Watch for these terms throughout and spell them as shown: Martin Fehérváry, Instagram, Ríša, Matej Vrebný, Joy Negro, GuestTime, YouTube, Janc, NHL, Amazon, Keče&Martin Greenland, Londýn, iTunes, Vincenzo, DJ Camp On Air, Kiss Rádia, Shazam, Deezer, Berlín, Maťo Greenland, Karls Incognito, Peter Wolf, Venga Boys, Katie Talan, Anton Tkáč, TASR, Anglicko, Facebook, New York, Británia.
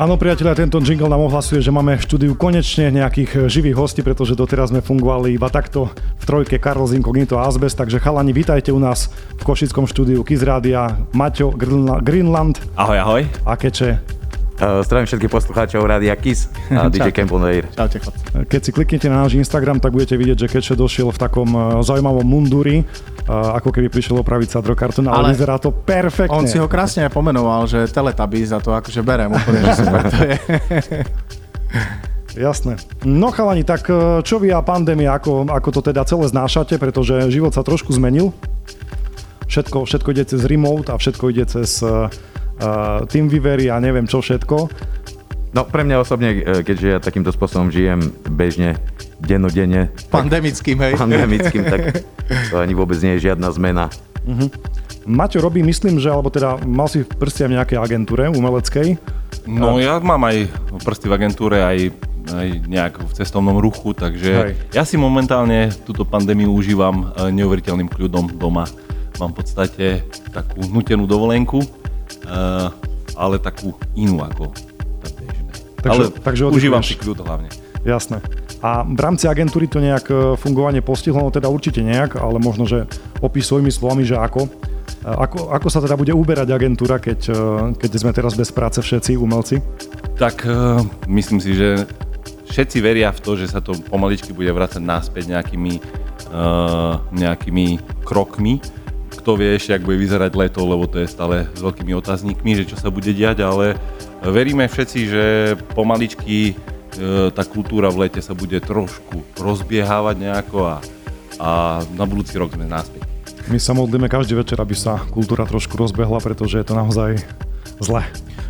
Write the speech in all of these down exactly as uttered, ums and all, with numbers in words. Áno, priatelia, tento jingle nám ohlasuje, že máme v štúdiu konečne nejakých živých hostí, pretože doteraz sme fungovali iba takto v trojke Karls Incognito a Asbest, takže chalani, vítajte u nás v košickom štúdiu Kiss Rádia, Maťo Greenland. Ahoj, ahoj. A Keče. Zdravím všetkých poslucháčov Rádia Kiss a dý džej Camp On Air. Čaute, chlapci. Keď si kliknete na náš Instagram, tak budete vidieť, že Keče došiel v takom zaujímavom mundúri, ako keby prišiel opraviť sa drogkartón, ale vyzerá to perfektne. On si ho krásne pomenoval, že Teletubbies, za to akože berem úplne, že super to je. Jasné. No chalani, tak čo vy a pandémia, ako, ako to teda celé znášate, pretože život sa trošku zmenil. Všetko, všetko ide cez remote a všetko ide cez Uh, tým vyverí a neviem čo všetko. No pre mňa osobne, keďže ja takýmto spôsobom žijem bežne, dennodenne. Pandemickým, hej. Pandemickým, tak to ani vôbec nie je žiadna zmena. Uh-huh. Maťo robí, myslím, že, alebo teda mal si prstia v nejakej agentúre umeleckej. No uh. ja mám aj prsty v agentúre, aj, aj nejak v cestovnom ruchu, takže hej. Ja si momentálne túto pandémiu užívam neuveriteľným kľudom doma. Mám v podstate takú nutenú dovolenku. Uh, ale takú inú ako tá bežná. Takže, takže užívam si kľud hlavne. Jasné. A v rámci agentúry to nejak fungovanie postihlo, no teda určite nejak, ale možno, že opíš svojimi slovami, že ako. Ako, ako sa teda bude uberať agentúra, keď, keď sme teraz bez práce všetci umelci? Tak uh, myslím si, že všetci veria v to, že sa to pomaličky bude vracať naspäť nejakými, uh, nejakými krokmi. Kto vie ešte, ak bude vyzerať leto, lebo to je stále s veľkými otáznikmi, že čo sa bude diať, ale veríme všetci, že pomaličky e, tá kultúra v lete sa bude trošku rozbiehávať nejako a, a na budúci rok sme náspäť. My sa modlíme každý večer, aby sa kultúra trošku rozbehla, pretože je to naozaj zle.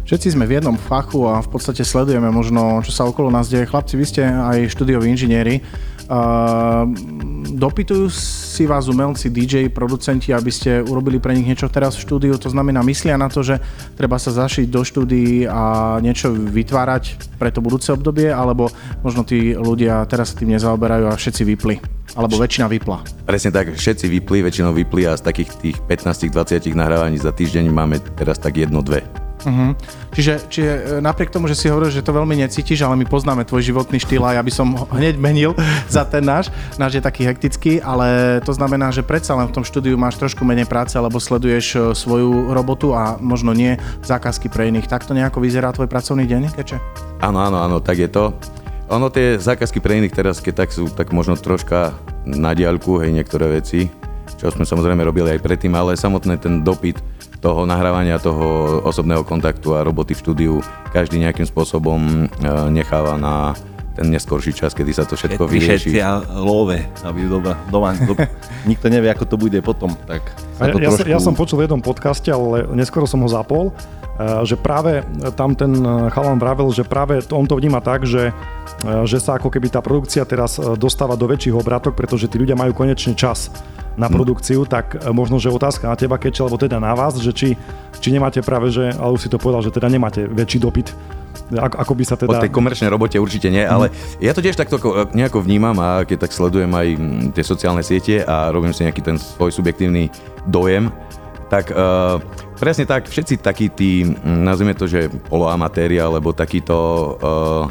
Všetci sme v jednom fachu a v podstate sledujeme možno, čo sa okolo nás deje. Chlapci, vy ste aj štúdioví inžinieri. Uh, dopytujú si vás umelci, dý džej, producenti, aby ste urobili pre nich niečo teraz v štúdiu. To znamená, myslia na to, že treba sa zašiť do štúdií a niečo vytvárať pre to budúce obdobie, alebo možno tí ľudia teraz sa tým nezaoberajú a všetci vypli. Alebo väčšina vypla. Presne tak, všetci vypli, väčšinou vypli a z takých tých pätnásť dvadsať nahrávaní za týždeň máme teraz tak jedno, dve. Uh-huh. Čiže, čiže napriek tomu, že si hovoril, že to veľmi necítiš, ale my poznáme tvoj životný štýl a ja by som ho hneď menil za ten náš. Náš je taký hektický, ale to znamená, že predsa len v tom štúdiu máš trošku menej práce, lebo sleduješ svoju robotu a možno nie zákazky pre iných. Tak to nejako vyzerá tvoj pracovný deň, Keče? Áno, áno, áno, tak je to. Ono tie zákazky pre iných teraz, keď tak sú, tak možno troška na diaľku, hej, niektoré veci, čo sme samozrejme robili aj predtým, ale samotné ten dopyt toho nahrávania, toho osobného kontaktu a roboty v štúdiu, každý nejakým spôsobom necháva na ten neskorší čas, kedy sa to všetko vyrieši. Všetci a love, aby doba, doma, doba, nikto nevie, ako to bude potom. Tak sa to ja, trošku... ja som počul v jednom podcaste, ale neskoro som ho zapol, že práve tam ten chalan vravel, že práve on to vníma tak, že, že sa ako keby tá produkcia teraz dostáva do väčších obrátok, pretože tí ľudia majú konečne čas na produkciu, tak možno, že otázka na teba, Keče, alebo teda na vás, že či, či nemáte práve, že, ale už si to povedal, že teda nemáte väčší dopyt, ako, ako by sa teda... Po tej komerčnej robote určite nie, ale mm. ja to tiež takto nejako vnímam a keď tak sledujem aj tie sociálne siete a robím si nejaký ten svoj subjektívny dojem, tak uh, presne tak, všetci takí tí, nazvime to, že poloamatéri, alebo takýto... Uh,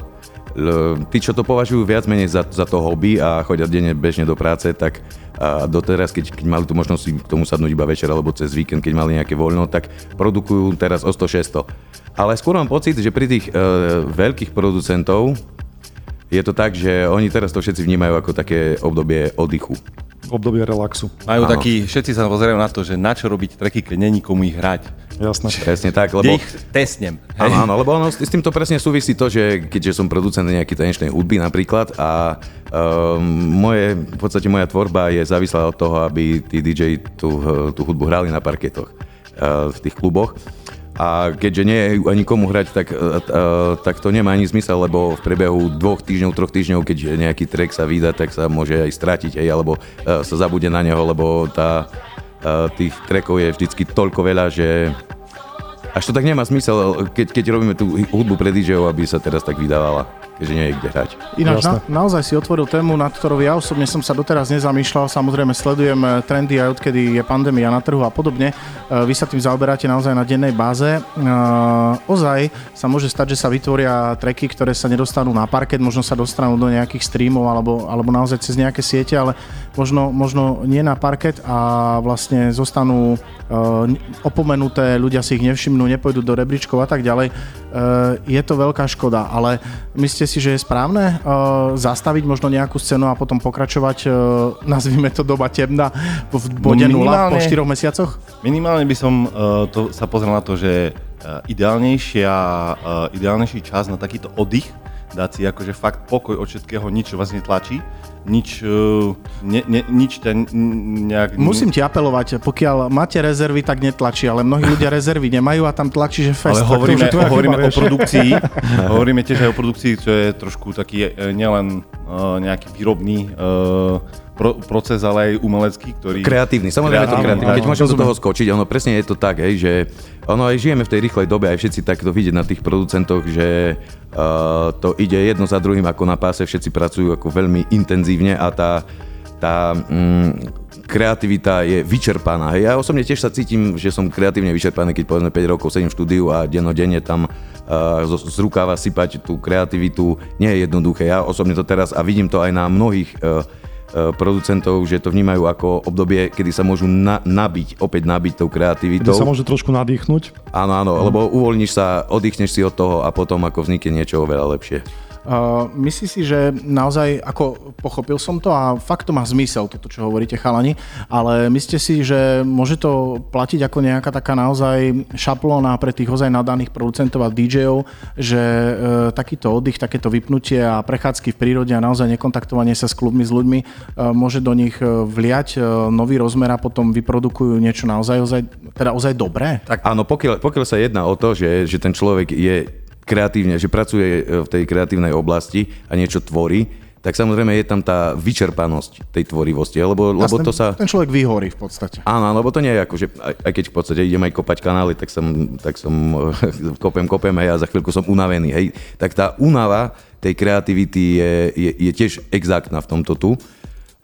tí, čo to považujú viac menej za, za to hobby a chodia denne bežne do práce, tak doteraz, keď, keď mali tú možnosť k tomu sadnúť iba večer alebo cez víkend, keď mali nejaké voľno, tak produkujú teraz o sto šesťsto. Ale skôr mám pocit, že pri tých e, veľkých producentov je to tak, že oni teraz to všetci vnímajú ako také obdobie oddychu. Obdobie relaxu. Majú ano. Taký, všetci sa pozerajú na to, že na čo robiť tracky, keď není komu ich hrať. Jasné. Presne tak, lebo... Ich tesnem. Áno, áno, lebo ono, s týmto presne súvisí to, že keďže som producent nejakej tanečnej hudby napríklad a um, moje, v podstate moja tvorba je závislá od toho, aby tí dý džej tú, tú hudbu hrali na parketoch, uh, v tých kluboch. A keďže nie je ani komu hrať, tak, uh, tak to nemá ani zmysel, lebo v priebehu dvoch týždňov, troch týždňov, keď nejaký track sa vydá, tak sa môže aj stratiť, aj, alebo uh, sa zabude na neho, lebo tá... tých trackov je vždycky toľko veľa, že až to tak nemá zmysel, keď, keď robíme tú hudbu pre dý džejov, aby sa teraz tak vydávala. keďže nie je kde hrať. Ináč na, naozaj si otvoril tému, nad ktorou ja osobne som sa doteraz nezamýšľal. Samozrejme sledujem trendy aj odkedy je pandémia na trhu a podobne. Vy sa tým zaoberáte naozaj na dennej báze. Ozaj sa môže stať, že sa vytvoria tracky, ktoré sa nedostanú na parket, možno sa dostanú do nejakých streamov alebo, alebo naozaj cez nejaké siete, ale možno, možno nie na parket a vlastne zostanú opomenuté, ľudia si ich nevšimnú, nepôjdu do rebríčkov a tak ďalej. Je to veľká škoda, ale myslíte si, že je správne zastaviť možno nejakú scénu a potom pokračovať, nazvime to doba temna, v bode nula po štyroch mesiacoch? Minimálne by som to, sa pozrel na to, že ideálnejší čas na takýto oddych dať si akože fakt pokoj od všetkého, nič vás netlačí, nič, ne, ne, nič ten nejak... Musím ti apelovať, pokiaľ máte rezervy, tak netlačí, ale mnohí ľudia rezervy nemajú a tam tlačí, že fest. Ale hovoríme, to, že hovoríme o produkcii, hovoríme tiež aj o produkcii, čo je trošku taký nielen nejaký výrobný Pro, proces, ale aj umelecký, ktorý... Kreatívny, samozrejme kreatívny, to kreatívny. Keď môžem do toho skočiť, ono presne je to tak, hej, že ono aj žijeme v tej rýchlej dobe, aj všetci takto vidieť na tých producentoch, že uh, to ide jedno za druhým ako na páse, všetci pracujú ako veľmi intenzívne a tá, tá mm, kreativita je vyčerpaná. Hej. Ja osobne tiež sa cítim, že som kreatívne vyčerpaný, keď povedzme päť rokov sedím v štúdiu a dennodenne tam uh, z, z rukáva sypať tú kreativitu, nie je jednoduché. Ja osobne to teraz a vidím to aj na mnohých uh, producentov, že to vnímajú ako obdobie, kedy sa môžu na, nabiť, opäť nabiť tou kreativitou. Kedy sa môže trošku nadýchnuť. Áno, áno, mm. lebo uvoľníš sa, oddychneš si od toho a potom ako vznikne niečo oveľa lepšie. Uh, myslí si, že naozaj, ako pochopil som to a fakt to má zmysel, toto, čo hovoríte chalani, ale myslíte si, že môže to platiť ako nejaká taká naozaj šaplóna pre tých ozaj nadaných producentov a dí džejov, že uh, takýto oddych, takéto vypnutie a prechádzky v prírode a naozaj nekontaktovanie sa s klubmi, s ľuďmi uh, môže do nich vliať uh, nový rozmer a potom vyprodukujú niečo naozaj, ozaj, teda ozaj dobré? Tak áno, pokiaľ, pokiaľ sa jedná o to, že, že ten človek je kreatívne, že pracuje v tej kreatívnej oblasti a niečo tvorí, tak samozrejme je tam tá vyčerpanosť tej tvorivosti, lebo, lebo to sa... Ten človek vyhorí v podstate. Áno, lebo to nie je ako, že aj keď v podstate idem aj kopať kanály, tak som, tak som kopem, kopem a ja za chvíľku som unavený, hej. Tak tá únava tej kreativity je, je, je tiež exaktná v tomto tu.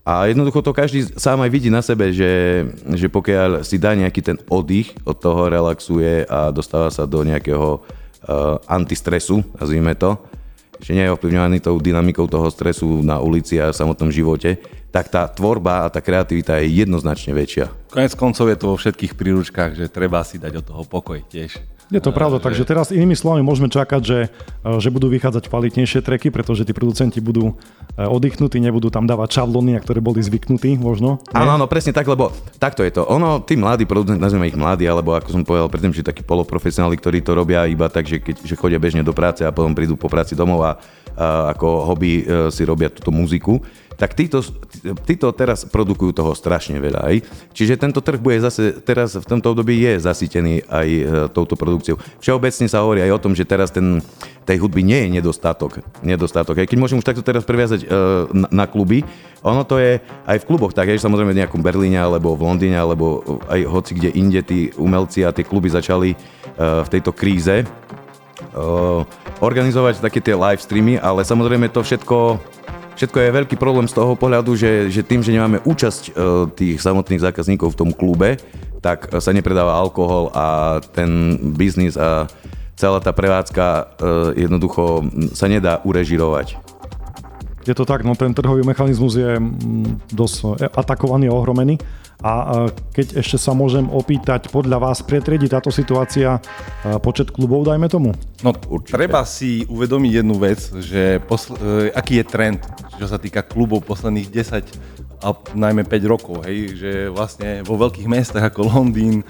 A jednoducho to každý sám aj vidí na sebe, že, že pokiaľ si dá nejaký ten oddych, od toho relaxuje a dostáva sa do nejakého Uh, antistresu, nazvime to, že nie je ovplyvňovaný tou dynamikou toho stresu na ulici a v samotnom živote, tak tá tvorba a tá kreativita je jednoznačne väčšia. Koniec koncov je to vo všetkých príručkách, že treba si dať od toho pokoj tiež. Je to pravda, takže teraz inými slovami môžeme čakať, že, že budú vychádzať kvalitnejšie tracky, pretože tí producenti budú oddychnutí, nebudú tam dávať šablóny, na ktoré boli zvyknutí možno. Áno, áno, presne tak, lebo takto je to. Ono, tí mladí producenti, nazveme ich mladí, alebo ako som povedal predtým, že takí poloprofesionáli, ktorí to robia iba tak, že, keď, že chodia bežne do práce a potom prídu po práci domov a, a ako hobby si robia túto muziku, tak títo, títo teraz produkujú toho strašne veľa. Aj. Čiže tento trh bude zase, teraz v tomto období je zasýtený aj touto produkciou. Všeobecne sa hovorí aj o tom, že teraz ten, tej hudby nie je nedostatok. nedostatok. Aj. Keď môžem už takto teraz previazať e, na, na kluby, ono to je aj v kluboch tak, aj, samozrejme v nejakom Berlíne alebo v Londýne, alebo aj hoci kde inde tí umelci a tie kluby začali e, v tejto kríze e, organizovať také tie live streamy, ale samozrejme to všetko... Všetko je veľký problém z toho pohľadu, že, že tým, že nemáme účasť tých samotných zákazníkov v tom klube, tak sa nepredáva alkohol a ten biznis a celá tá prevádzka jednoducho sa nedá urežirovať. Je to tak, no ten trhový mechanizmus je dosť atakovaný a ohromený. A keď ešte sa môžem opýtať, podľa vás pretriedi táto situácia počet klubov, dajme tomu? No určite. Treba si uvedomiť jednu vec, že posl- aký je trend, čo sa týka klubov posledných desať a najmä päť rokov, hej, že vlastne vo veľkých mestách ako Londýn,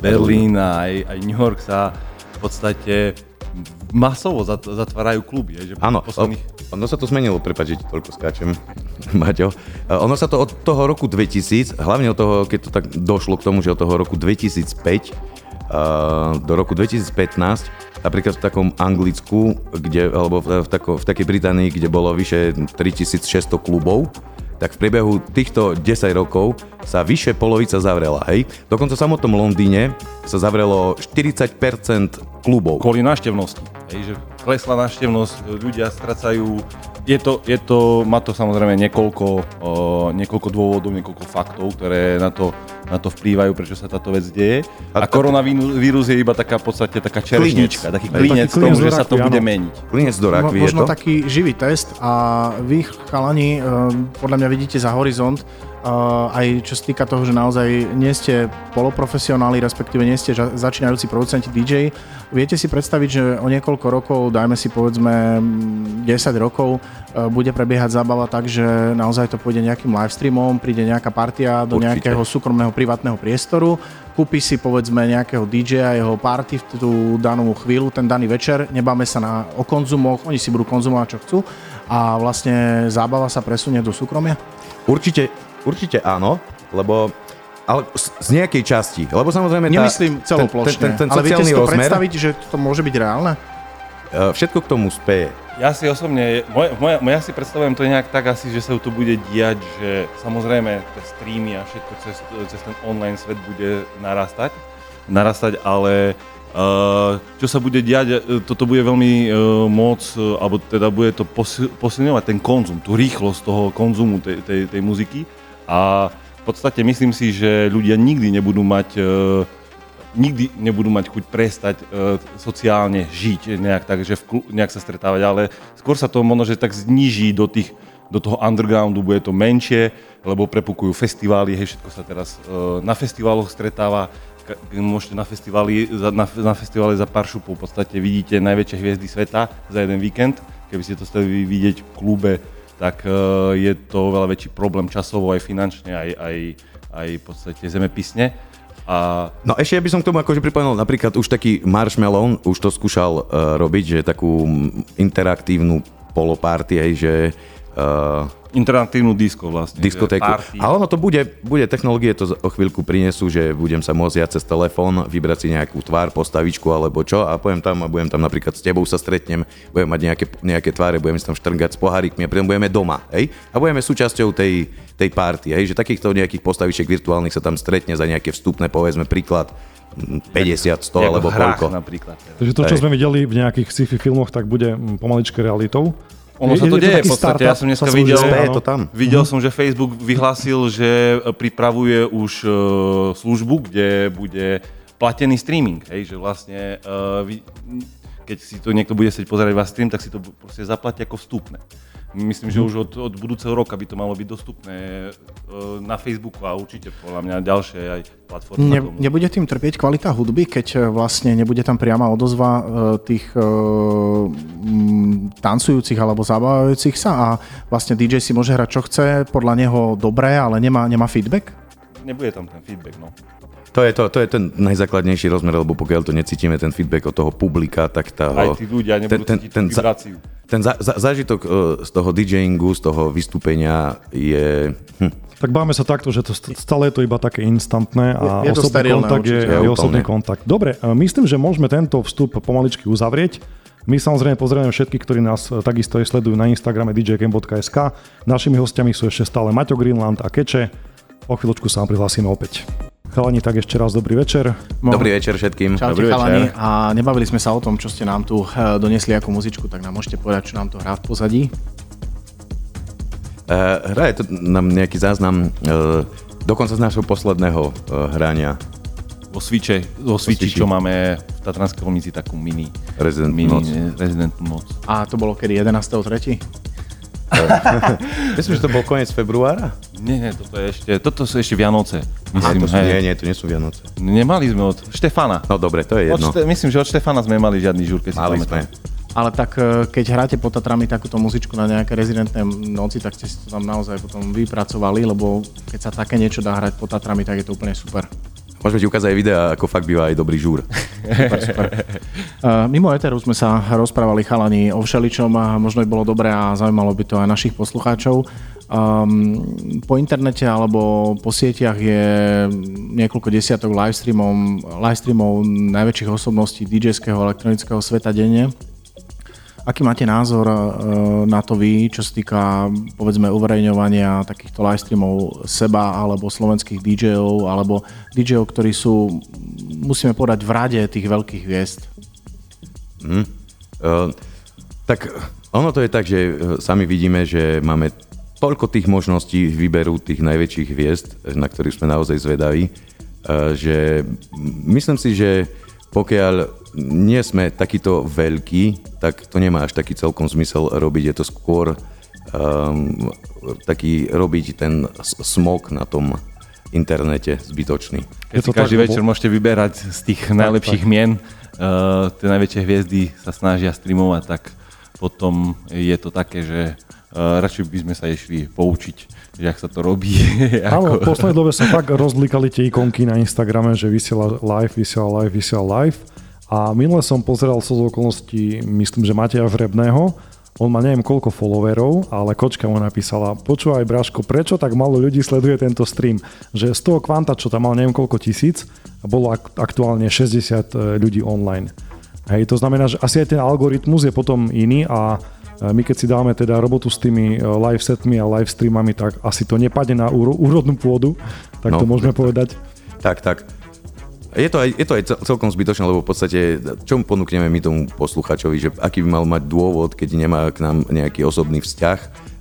Berlín a aj, aj New York sa v podstate masovo zatvárajú kluby. Je, že áno, posledných... ono sa to zmenilo, prepáč, že ti toľko skáčem, Maťo. Ono sa to od toho roku dvetisíc, hlavne od toho, keď to tak došlo k tomu, že od toho roku dvetisícpäť uh, do roku dvetisícpätnásť, napríklad v takom Anglicku, kde, alebo v, v, tako, v takej Británii, kde bolo vyše tritisícšesťsto klubov, tak v priebehu týchto desať rokov sa vyše polovica zavrela, hej. Dokonca v samotnom Londýne sa zavrelo štyridsať percent klubov. Kvôli návštevnosti, hej, že klesla návštevnosť, ľudia stracajú. Je to, je to, má to samozrejme niekoľko, uh, niekoľko dôvodov, niekoľko faktov, ktoré na to, na to vplývajú, prečo sa táto vec deje. A, a koronavírus je iba taká v podstate taká čerešnička, taký klinec tomu, že sa to bude meniť. Klinec do rakvy je to? Možno taký živý test a vy chalani uh, podľa mňa vidíte za horizont, Uh, aj čo sa týka toho, že naozaj nie ste poloprofesionáli, respektíve nie ste ža- začínajúci producenti dý džej. Viete si predstaviť, že o niekoľko rokov, dajme si povedzme desať rokov, uh, bude prebiehať zábava tak, že naozaj to pôjde nejakým livestreamom, príde nejaká partia do Určite. Nejakého súkromného privátneho priestoru, kúpi si povedzme nejakého dý džeja, jeho party v tú danú chvíľu, ten daný večer, nebáme sa na, o konzumoch, oni si budú konzumovať čo chcú a vlastne zábava sa presunie do súkromia? Určite Určite áno, lebo ale z nejakej časti, lebo samozrejme tá, nemyslím celoplošne, ten, ten, ten, ten ale viete si to rozmer, predstaviť, že to môže byť reálne? Všetko k tomu speje. Ja si osobne, moja, moja, moja si predstavujem to nejak tak asi, že sa to bude diať, že samozrejme tie streamy a všetko cez, cez ten online svet bude narastať, narastať, ale uh, čo sa bude diať, toto bude veľmi uh, moc, uh, alebo teda bude to posil, posilňovať ten konzum, tú rýchlosť toho konzumu tej, tej, tej muziky. A v podstate myslím si, že ľudia nikdy nebudú mať, e, nikdy nebudú mať chuť prestať e, sociálne žiť nejak tak, že vklu, nejak sa stretávať, ale skôr sa to možno, že tak zniží do tých, do toho undergroundu, bude to menšie, lebo prepukujú festivály, hej, všetko sa teraz e, na festivaloch stretáva, Ka, môžete na festivali, na, na festivale za pár šupov v podstate vidíte najväčšie hviezdy sveta za jeden víkend, keby ste to chceli vidieť v klube, tak je to veľa väčší problém časovo, aj finančne, aj, aj, aj v podstate zemepisne. A... No ešte ja by som k tomu akože pripomenul, napríklad už taký Marshmallow, už to skúšal uh, robiť, že takú interaktívnu poloparty, hej, že... Uh, interaktívnu disko vlastne. Diskotéku. Ale ono to bude, bude, technológie to o chvíľku prinesú, že budem sa môcť ja cez telefón, vybrať si nejakú tvár, postavičku alebo čo a poviem tam a budem tam napríklad s tebou sa stretnem, budem mať nejaké, nejaké tváre, budeme si tam štrngať s pohárikmi a pritom budeme doma, hej? A budeme súčasťou tej, tej party, hej? Že takýchto nejakých postavičiek virtuálnych sa tam stretne za nejaké vstupné, povedzme príklad, päťdesiat, sto alebo koľko. Takže to, čo sme videli v nejakých sci-fi filmoch, tak bude pomaličke realitou. Ono sa to je, deje v podstate, ja som dneska som videl, videl, videl som, že Facebook vyhlásil, že pripravuje už uh, službu, kde bude platený streaming, hej, že vlastne, uh, vy, keď si to niekto bude chcieť pozerať vás stream, tak si to proste zaplatí ako vstupné. Myslím, že už od, od budúceho roka by to malo byť dostupné uh, na Facebooku a určite podľa mňa ďalšie aj platformy. Ne, nebude tým trpieť kvalita hudby, keď vlastne nebude tam priama odozva tých tancujúcich alebo zabávajúcich sa a vlastne dý džej si môže hrať čo chce, podľa neho dobré, ale nemá, nemá feedback? Nebude tam ten feedback, no. To je, to, to je ten najzákladnejší rozmer, lebo pokiaľ to necítime, ten feedback od toho publika, tak tá... Aj tí ľudia nebudú ten, cítiť ten, tú vibráciu. Ten za, za, zážitok z toho DJingu, z toho vystúpenia je... Hm. Tak báme sa takto, že to stále je to iba také instantné a je, je osobný sterilné, kontakt je, je osobný kontakt. Dobre, myslím, že môžeme tento vstup pomaličky uzavrieť. My samozrejme pozdravujeme všetkých, ktorí nás takisto sledujú na Instagrame dé džej camp bodka es ká. Našimi hostiami sú ešte stále Maťo Greenland a Keče. O chvíľočku sa vám prihlásime opäť. Chalani, tak ešte raz dobrý večer. Dobrý večer všetkým. Čaute, dobrý chalani. Večer. A nebavili sme sa o tom, čo ste nám tu donesli ako muzičku, tak nám môžete povedať, čo nám to hrá v pozadí? Uh, hraje to nám nejaký záznam uh, dokonca z nášho posledného uh, hrania. Vo Switche, vo Switchi, čo máme v Tatranskej komisi takú mini Resident mini, noc. Ne, Resident noc. A to bolo kedy? jedenásteho tretieho Myslím, že to bol koniec februára? Nie, nie, toto je ešte, toto sú ešte Vianoce. Myslím, nie, nie, nie, to nie sú Vianoce. Nemali sme od Štefana. No dobre, to je jedno. Šte, myslím, že od Štefana sme mali žiadny žúr, keď mali si pamätám. Ale tak keď hráte pod Tatrami takúto muzičku na nejaké rezidentné noci, tak ste si to tam naozaj potom vypracovali, lebo keď sa také niečo dá hrať pod Tatrami, tak je to úplne super. Môžeme ti ukázať aj videá, ako fakt býva aj dobrý žúr. Super, super. Uh, mimo eteru sme sa rozprávali chalani o všeličom a možno by bolo dobré a zaujímalo by to aj našich poslucháčov. Um, po internete alebo po sieťach je niekoľko desiatok livestreamov, livestreamov najväčších osobností dý džejského elektronického sveta denne. Aký máte názor na to vy, čo sa týka povedzme uverejňovania takýchto livestreamov seba alebo slovenských dý džejov alebo dý džejov, ktorí sú, musíme povedať, v rade tých veľkých hviezd? Mm. Uh, Tak ono to je tak, že sami vidíme, že máme toľko tých možností výberu tých najväčších hviezd, na ktorých sme naozaj zvedaví, že myslím si, že pokiaľ nie sme takýto veľký, tak to nemá až taký celkom zmysel robiť. Je to skôr um, taký robiť ten smog na tom internete zbytočný. Keď si každý večer môžete vyberať z tých najlepších mien, uh, tie najväčšie hviezdy sa snažia streamovať, tak potom je to také, že uh, radšej by sme sa išli poučiť, že ak sa to robí. Áno, ako... v poslednej dobe sa tak rozlikali tie ikonky na Instagrame, že vysiela live, vysiela live, vysiela live. A minule som pozeral sa z okolností, myslím, že Mateja Vrebného. On má neviem koľko followerov, ale kočka mu napísala: počúvaj Braško, prečo tak málo ľudí sleduje tento stream? Že z toho kvanta, čo tam mal neviem koľko tisíc, bolo aktuálne šesťdesiat ľudí online. Hej, to znamená, že asi aj ten algoritmus je potom iný a my keď si dáme teda robotu s tými live setmi a live streamami, tak asi to nepadne na úro, úrodnú pôdu, tak no, to môžeme tak, povedať. Tak, tak. Je to, aj, je to aj celkom zbytočné, lebo v podstate čo mu ponúkneme my tomu posluchačovi, že aký by mal mať dôvod, keď nemá k nám nejaký osobný vzťah, uh,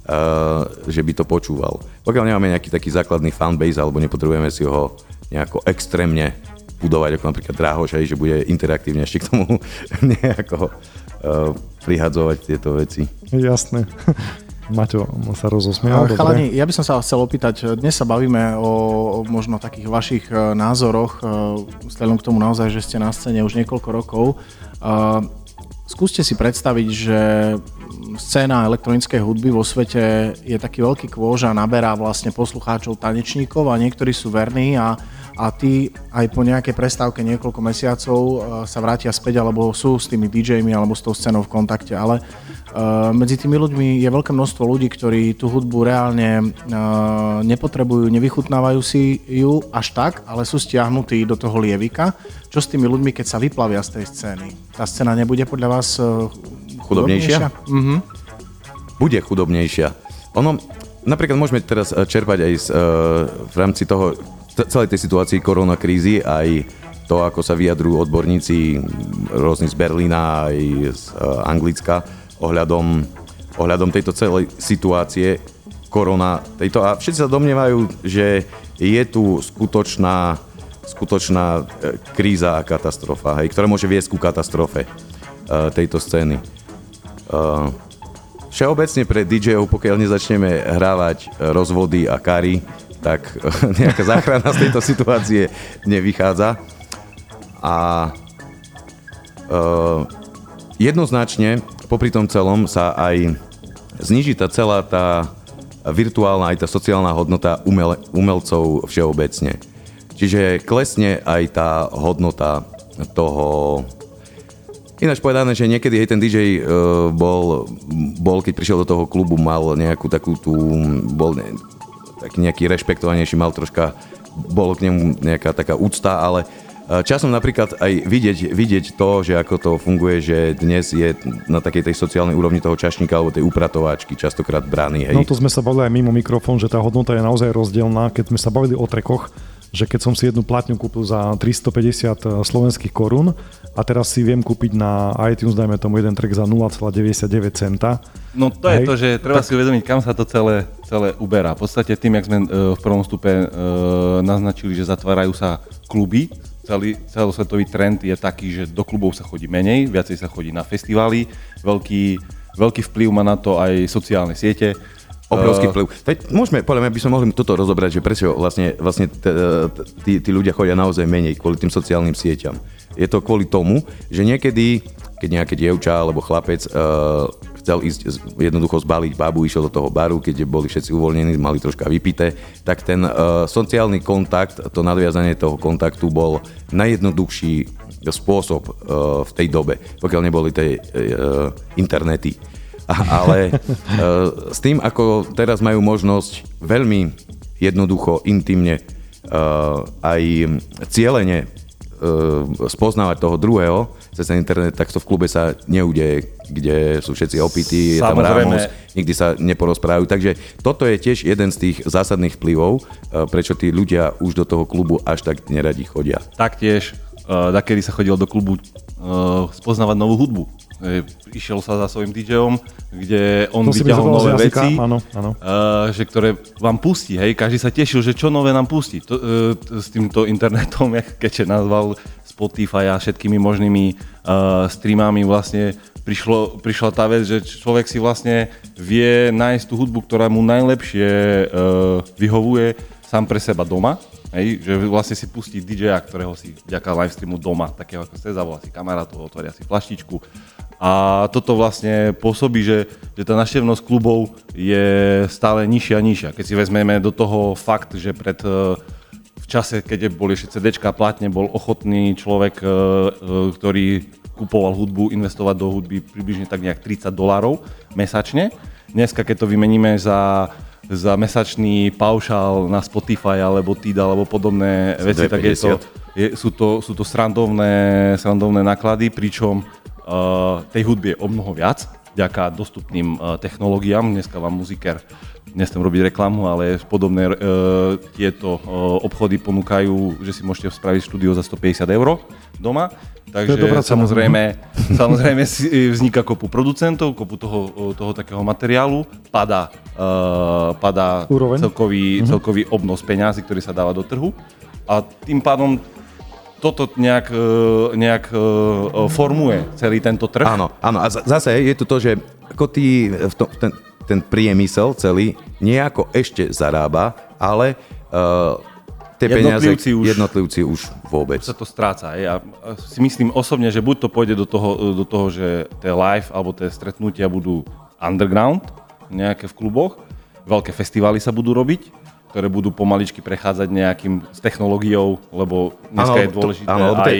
že by to počúval. Pokiaľ nemáme nejaký taký základný fanbase alebo nepotrebujeme si ho nejako extrémne budovať, ako napríklad Drahoš, že bude interaktívne ešte k tomu nejako uh, prihadzovať tieto veci. Jasné. Maťo sa rozosmial. Chalani, dobre. Ja by som sa chcel opýtať, dnes sa bavíme o možno takých vašich názoroch, vzhľadom k tomu naozaj, že ste na scéne už niekoľko rokov. Skúste si predstaviť, že scéna elektronickej hudby vo svete je taký veľký kôž a naberá vlastne poslucháčov, tanečníkov a niektorí sú verní a, a tí aj po nejakej prestávke niekoľko mesiacov sa vrátia späť alebo sú s tými DJmi alebo s tou scénou v kontakte, ale medzi tými ľuďmi je veľké množstvo ľudí, ktorí tú hudbu reálne nepotrebujú, nevychutnávajú si ju až tak, ale sú stiahnutí do toho lievika. Čo s tými ľuďmi, keď sa vyplavia z tej scény? Tá scéna nebude podľa vás chudobnejšia? chudobnejšia? Mhm. Bude chudobnejšia. Ono, napríklad môžeme teraz čerpať aj z, v rámci toho, celej tej situácii koronakrízy, aj to, ako sa vyjadrujú odborníci rôzni z Berlína aj z Anglicka, Ohľadom, ohľadom tejto celej situácie korona tejto, a všetci sa domnievajú, že je tu skutočná, skutočná kríza a katastrofa, hej, ktorá môže viesť ku katastrofe uh, tejto scény. Uh, všeobecne pre dí džejov, pokiaľ nezačneme hrávať rozvody a kary, tak nejaká záchrana z tejto situácie nevychádza. A uh, jednoznačne popri tom celom sa aj zniží tá celá tá virtuálna aj tá sociálna hodnota umel, umelcov všeobecne. Čiže klesne aj tá hodnota toho... Ináč povedané, že niekedy hej, ten dí džej uh, bol, bol, keď prišiel do toho klubu, mal nejakú takú tú... Bol ne, taký nejaký rešpektovanejší, mal troška... Bolo k nemu nejaká taká úcta, ale... Časom napríklad aj vidieť, vidieť to, že ako to funguje, že dnes je na takej tej sociálnej úrovni toho čašníka alebo tej upratováčky častokrát brány. Hej. No to sme sa bavili aj mimo mikrofón, že tá hodnota je naozaj rozdielná. Keď sme sa bavili o trekoch, že keď som si jednu platňu kúpil za tristopäťdesiat slovenských korún a teraz si viem kúpiť na iTunes, dajme tomu jeden trek za nula celá deväťdesiatdeväť centa. No to hej, je to, že treba tak... si uvedomiť, kam sa to celé, celé uberá. V podstate tým, jak sme v prvom stupe naznačili, že zatvárajú sa kluby, Celý, celosvetový trend je taký, že do klubov sa chodí menej, viacej sa chodí na festivály, veľký, veľký vplyv má na to aj sociálne siete. Obrovský vplyv. Teď môžeme, podľa mňa by sme mohli toto rozobrať, že prečo vlastne, vlastne tí ľudia chodia naozaj menej kvôli tým sociálnym sieťam. Je to kvôli tomu, že niekedy, keď nejaké dievča alebo chlapec chcel ísť jednoducho zbaliť babu, išiel do toho baru, keď boli všetci uvoľnení, mali troška vypité, tak ten sociálny kontakt, to nadviazanie toho kontaktu bol najjednoduchší spôsob v tej dobe, pokiaľ neboli tie internety. Ale s tým, ako teraz majú možnosť veľmi jednoducho, intimne aj cieľene spoznávať toho druhého cez ten internet, tak to v klube sa neudeje, kde sú všetci opití, je tam rámos, nikdy sa neporozprávajú. Takže toto je tiež jeden z tých zásadných vplyvov, prečo tí ľudia už do toho klubu až tak neradi chodia. Taktiež, takedy sa chodilo do klubu spoznávať novú hudbu. išiel sa za svojím DJom, kde on vyťahol nové veci, áno, áno. Uh, že ktoré vám pustí, hej, každý sa tešil, že čo nové nám pustí. To, uh, s týmto internetom, jak Keče nazval, Spotify a všetkými možnými uh, streamami vlastne prišlo, prišla tá vec, že človek si vlastne vie nájsť tú hudbu, ktorá mu najlepšie uh, vyhovuje sám pre seba doma. Hej, že vlastne si pustí DJa, ktorého si vďaka livestreamu doma, takého ako ste, zavolá si kamarátov, otvoria si flaštičku. A toto vlastne pôsobí, že, že tá návštevnosť klubov je stále nižšia a nižšia. Keď si vezmeme do toho fakt, že pred v čase, keď boli ešte CDčka platne, bol ochotný človek, ktorý kupoval hudbu, investovať do hudby približne tak nejak tridsať dolárov mesačne. Dneska, keď to vymeníme za za mesačný paušál na Spotify alebo Tidal alebo podobné sú veci, tak je to, je, sú to, sú to srandovné, srandovné náklady, pričom uh, tej hudby je o mnoho viac, vďaka dostupným uh, technológiám. Dneska vám muziker, nechcem robiť reklamu, ale podobné uh, tieto uh, obchody ponúkajú, že si môžete spraviť štúdio za stopäťdesiat eur doma. Takže samozrejme, samozrejme vzniká kopu producentov, kopu toho, toho takého materiálu, padá, uh, padá celkový, celkový obnos peňazí, ktorý sa dáva do trhu a tým pádom toto nejak, nejak uh, formuje celý tento trh. Áno, áno. A zase je to to, že ako ty, ten, ten priemysel celý nejako ešte zarába, ale... Uh, Tie peniaze, jednotlivci, už, jednotlivci už vôbec. Sa to stráca. Ja si myslím osobne, že buď to pôjde do toho, do toho že tie live alebo tie stretnutia budú underground, nejaké v kluboch, veľké festivály sa budú robiť, ktoré budú pomaličky prechádzať nejakým s technológiou, lebo dneska ano, je dôležité to, ano, aj...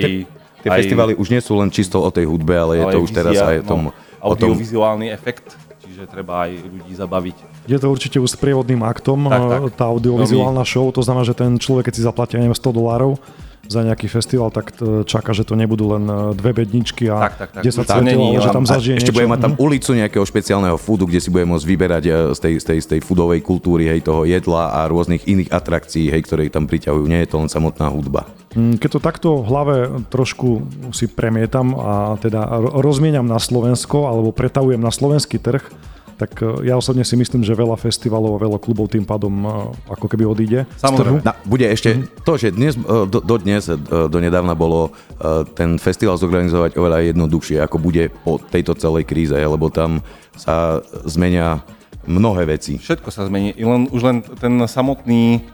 Tie festivály už nie sú len čisto o tej hudbe, ale, ale je to už vizia, teraz aj o tom... No, audiovizuálny tom... efekt, čiže treba aj ľudí zabaviť. Je to určite už s prievodným aktom, tak, tak. Tá audiovizuálna show, to znamená, že ten človek, keď si zaplatí neviem, sto dolárov za nejaký festival, tak čaká, že to nebudú len dve bedničky a tak, tak, tak. desať svetelov, že tam zažije niečo. Ešte bude mať tam ulicu nejakého špeciálneho foodu, kde si bude môcť vyberať z tej, z tej, z tej foodovej kultúry, hej, toho jedla a rôznych iných atrakcií, hej, ktoré tam priťahujú. Nie je to len samotná hudba. Keď to takto v hlave trošku si premietam a teda rozmieniam na Slovensko alebo pretavujem na slovenský trh, tak ja osobne si myslím, že veľa festivalov a veľa klubov tým pádom ako keby odíde. Samozrejme. Na, bude ešte mm-hmm. to, že dnes, do, do dnes, do nedávna bolo ten festival zorganizovať oveľa jednoduchšie, ako bude po tejto celej kríze, lebo tam sa zmenia mnohé veci. Všetko sa zmení. Len, už len ten samotný,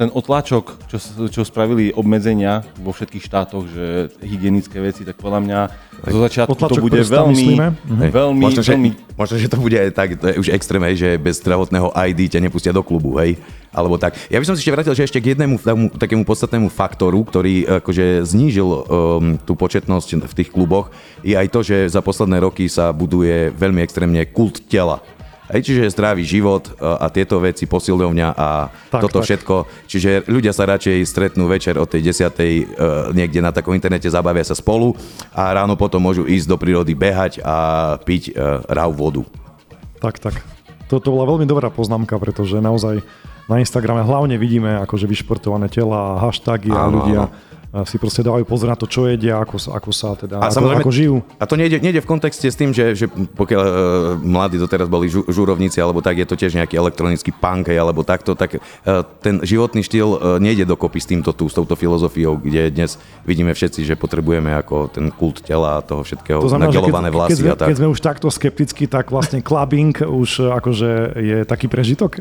ten otlačok, čo, čo spravili obmedzenia vo všetkých štátoch, že hygienické veci, tak podľa mňa zo začiatku to bude veľmi, veľmi, veľmi... Možno, že, možno, že to bude aj tak, to je už extrém, hej, že bez zdravotného í dé ťa nepustia do klubu, hej, alebo tak. Ja by som si ešte vrátil, že ešte k jednému takému podstatnému faktoru, ktorý akože znížil um, tú početnosť v tých kluboch, je aj to, že za posledné roky sa buduje veľmi extrémne kult tela. Aj čiže zdravý život a tieto veci, posilňovňa a tak, toto tak. Všetko. Čiže ľudia sa radšej stretnú večer od tej desiatej niekde na takom internete, zabavia sa spolu a ráno potom môžu ísť do prírody behať a piť raw vodu. Tak, tak. Toto bola veľmi dobrá poznámka, pretože naozaj na Instagrame hlavne vidíme akože vyšportované tela, hashtagy a ľudia si proste dávajú pozor na to, čo jedia, ako, ako sa teda, a ako, ako žijú. A to nejde, nejde v kontexte s tým, že, že pokiaľ e, mladí doteraz boli žu, žurovníci, alebo tak je to tiež nejaký elektronický punk, alebo takto, tak e, ten životný štýl e, nejde dokopy s týmto tu, s touto filozofiou, kde dnes vidíme všetci, že potrebujeme ako ten kult tela a toho všetkého, to znamená, nagelované keď, vlasy keď, a tak. Keď sme už takto skeptickí, tak vlastne clubbing už akože je taký prežitok.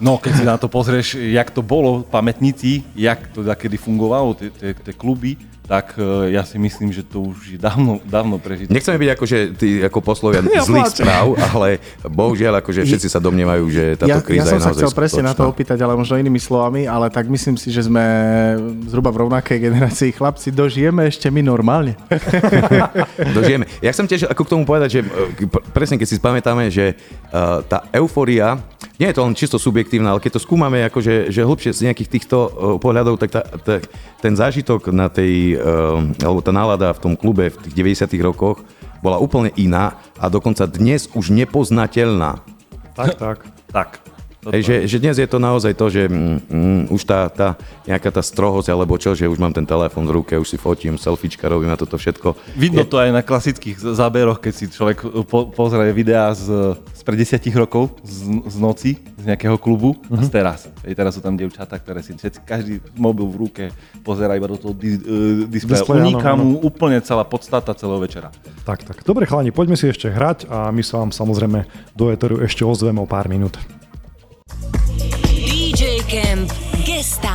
No, keď si na to pozrieš, jak to bolo, pamätníci, jak to kedy fungovalo, tie kluby, tak ja si myslím, že to už je dávno, dávno prežité. Nechceme byť akože ty ako poslovia ja zlých pláčem. Správ, ale bohužiaľ akože všetci sa domnievajú, že táto ja, kríza ja je naozaj skutočná. Ja som sa chcel presne na to opýtať, ale možno inými slovami, ale tak myslím si, že sme zhruba v rovnakej generácii chlapci, dožijeme ešte my normálne. Dožijeme. Ja chcem tiež ako k tomu povedať, že presne keď si spamätáme, že uh, tá eufória, nie je to len čisto subjektívne, ale keď to skúmame akože, že hlbšie z nejakých týchto pohľadov, tak, tá, tak ten zážitok na tej, um, alebo tá nálada v tom klube v tých deväťdesiatych rokoch bola úplne iná a dokonca dnes už nepoznateľná. Tak, tak. Tak. Hej, že, že dnes je to naozaj to, že mm, mm, už tá, tá nejaká tá strohosť alebo čo, že už mám ten telefón v ruke, už si fotím, selfiečka robím a toto všetko. Vidno je... to aj na klasických záberoch, keď si človek po, pozrie videá z, z pred desiatich rokov, z, z noci, z nejakého klubu mm-hmm. a z teraz. Hej, teraz sú tam dievčatá, ktoré si všetci, každý mobil v ruke pozerá iba do toho di, uh, displeja. Uniká mu úplne celá podstata celého večera. Tak, tak. Dobre chalani, poďme si ešte hrať a my sa vám samozrejme do éteru ešte ozveme o pár minút. dý džej Camp Gesta.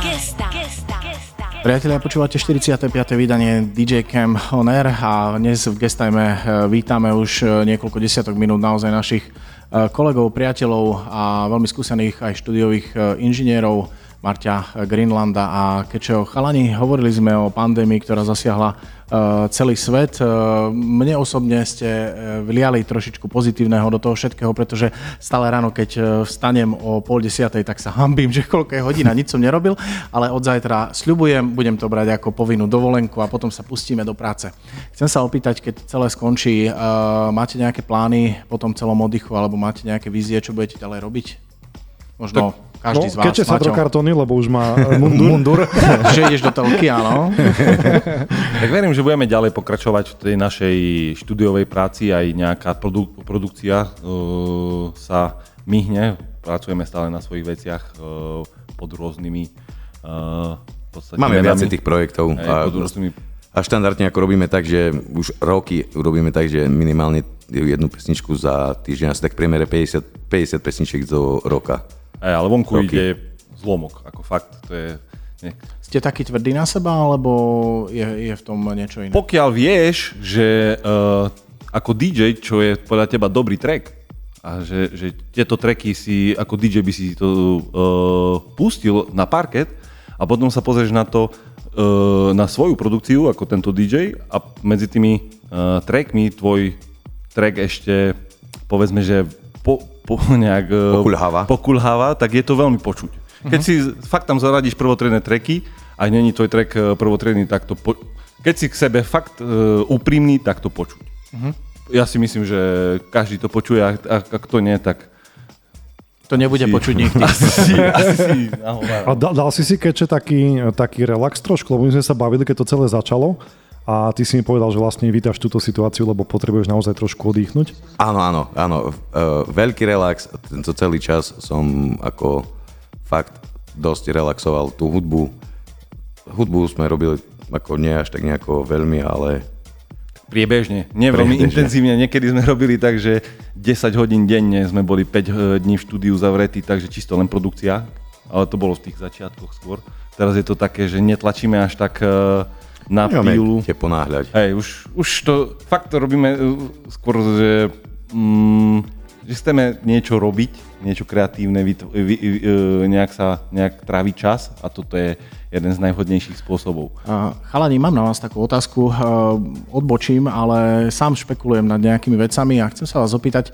Priatelia, počúvate štyridsiate piate vydanie dý džej Camp On Air a dnes v Gestime vítame už niekoľko desiatok minút naozaj našich kolegov, priateľov a veľmi skúsených aj štúdiových inžinierov Maťa Greenlanda a Kečeho. Chalani, hovorili sme o pandémii, ktorá zasiahla celý svet. Mne osobne ste vliali trošičku pozitívneho do toho všetkého, pretože stále ráno, keď vstanem o pol desiatej, tak sa hanbím, že koľko je hodina, nič som nerobil, ale od zajtra sľubujem, budem to brať ako povinnú dovolenku a potom sa pustíme do práce. Chcem sa opýtať, keď celé skončí, máte nejaké plány po tom celom oddychu alebo máte nejaké vízie, čo budete ďalej robiť? Možno... Tak... Každý no, z vás, Keče sa do kartóny, lebo už má mundur. mundur. Že ideš do telky, áno. Tak verím, že budeme ďalej pokračovať v tej našej štúdiovej práci, aj nejaká produk- produkcia uh, sa myhne. Pracujeme stále na svojich veciach uh, pod rôznymi uh, podstate máme viac tých projektov. Aj, a, rôznymi... a štandardne ako robíme tak, že už roky robíme tak, že minimálne jednu pesničku za týždeň, asi tak v priemere päťdesiat, päťdesiat pesničiek do roka. Aj, ale vonku roky. Ide zlomok, ako fakt, to je... Nie. Ste taký tvrdý na seba, alebo je, je v tom niečo iné? Pokiaľ vieš, že uh, ako dý džej, čo je podľa teba dobrý track, a že, že tieto tracky si, ako dý džej by si to uh, pustil na parket a potom sa pozrieš na to, uh, na svoju produkciu, ako tento dý džej a medzi tými uh, trackmi tvoj track ešte, povedzme, že... Po, po, nejak, pokulháva. pokulháva, tak je to veľmi počuť. Keď uh-huh. si fakt tam zaradíš prvotredné tracky a není tvoj track prvotredný, tak to po, keď si k sebe fakt uh, úprimný, tak to počuť. Uh-huh. Ja si myslím, že každý to počuje a, a, a kto nie, tak to nebude si, počuť nikdy. Asi, asi, a dal, dal si si Keče taký, taký relax trošku, lebo my sme sa bavili, keď to celé začalo. A ty si mi povedal, že vlastne vítaš túto situáciu, lebo potrebuješ naozaj trošku oddychnúť? Áno, áno, áno. Uh, veľký relax. Tento celý čas som ako fakt dosť relaxoval tú hudbu. Hudbu sme robili ako nie až tak nejako veľmi, ale... Priebežne, nie veľmi intenzívne. Niekedy sme robili tak, že desať hodín denne sme boli päť dní v štúdiu zavretí, takže čisto len produkcia. Ale to bolo v tých začiatkoch skôr. Teraz je to také, že netlačíme až tak... Uh, na pílu. Nemáme ponáhľať. Hej, už, už to, fakt to robíme skôr, že, mm, že chceme niečo robiť, niečo kreatívne, vytv- vy, vy, nejak sa nejak tráviť čas a toto je jeden z najhodnejších spôsobov. Chalani, mám na vás takú otázku, odbočím, ale sám špekulujem nad nejakými vecami a chcem sa vás opýtať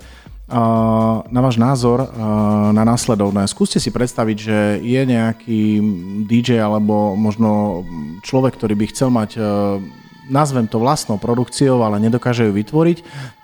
na váš názor na následovné. Skúste si predstaviť, že je nejaký dý džej alebo možno človek, ktorý by chcel mať, nazvem to vlastnou produkciou, ale nedokáže ju vytvoriť,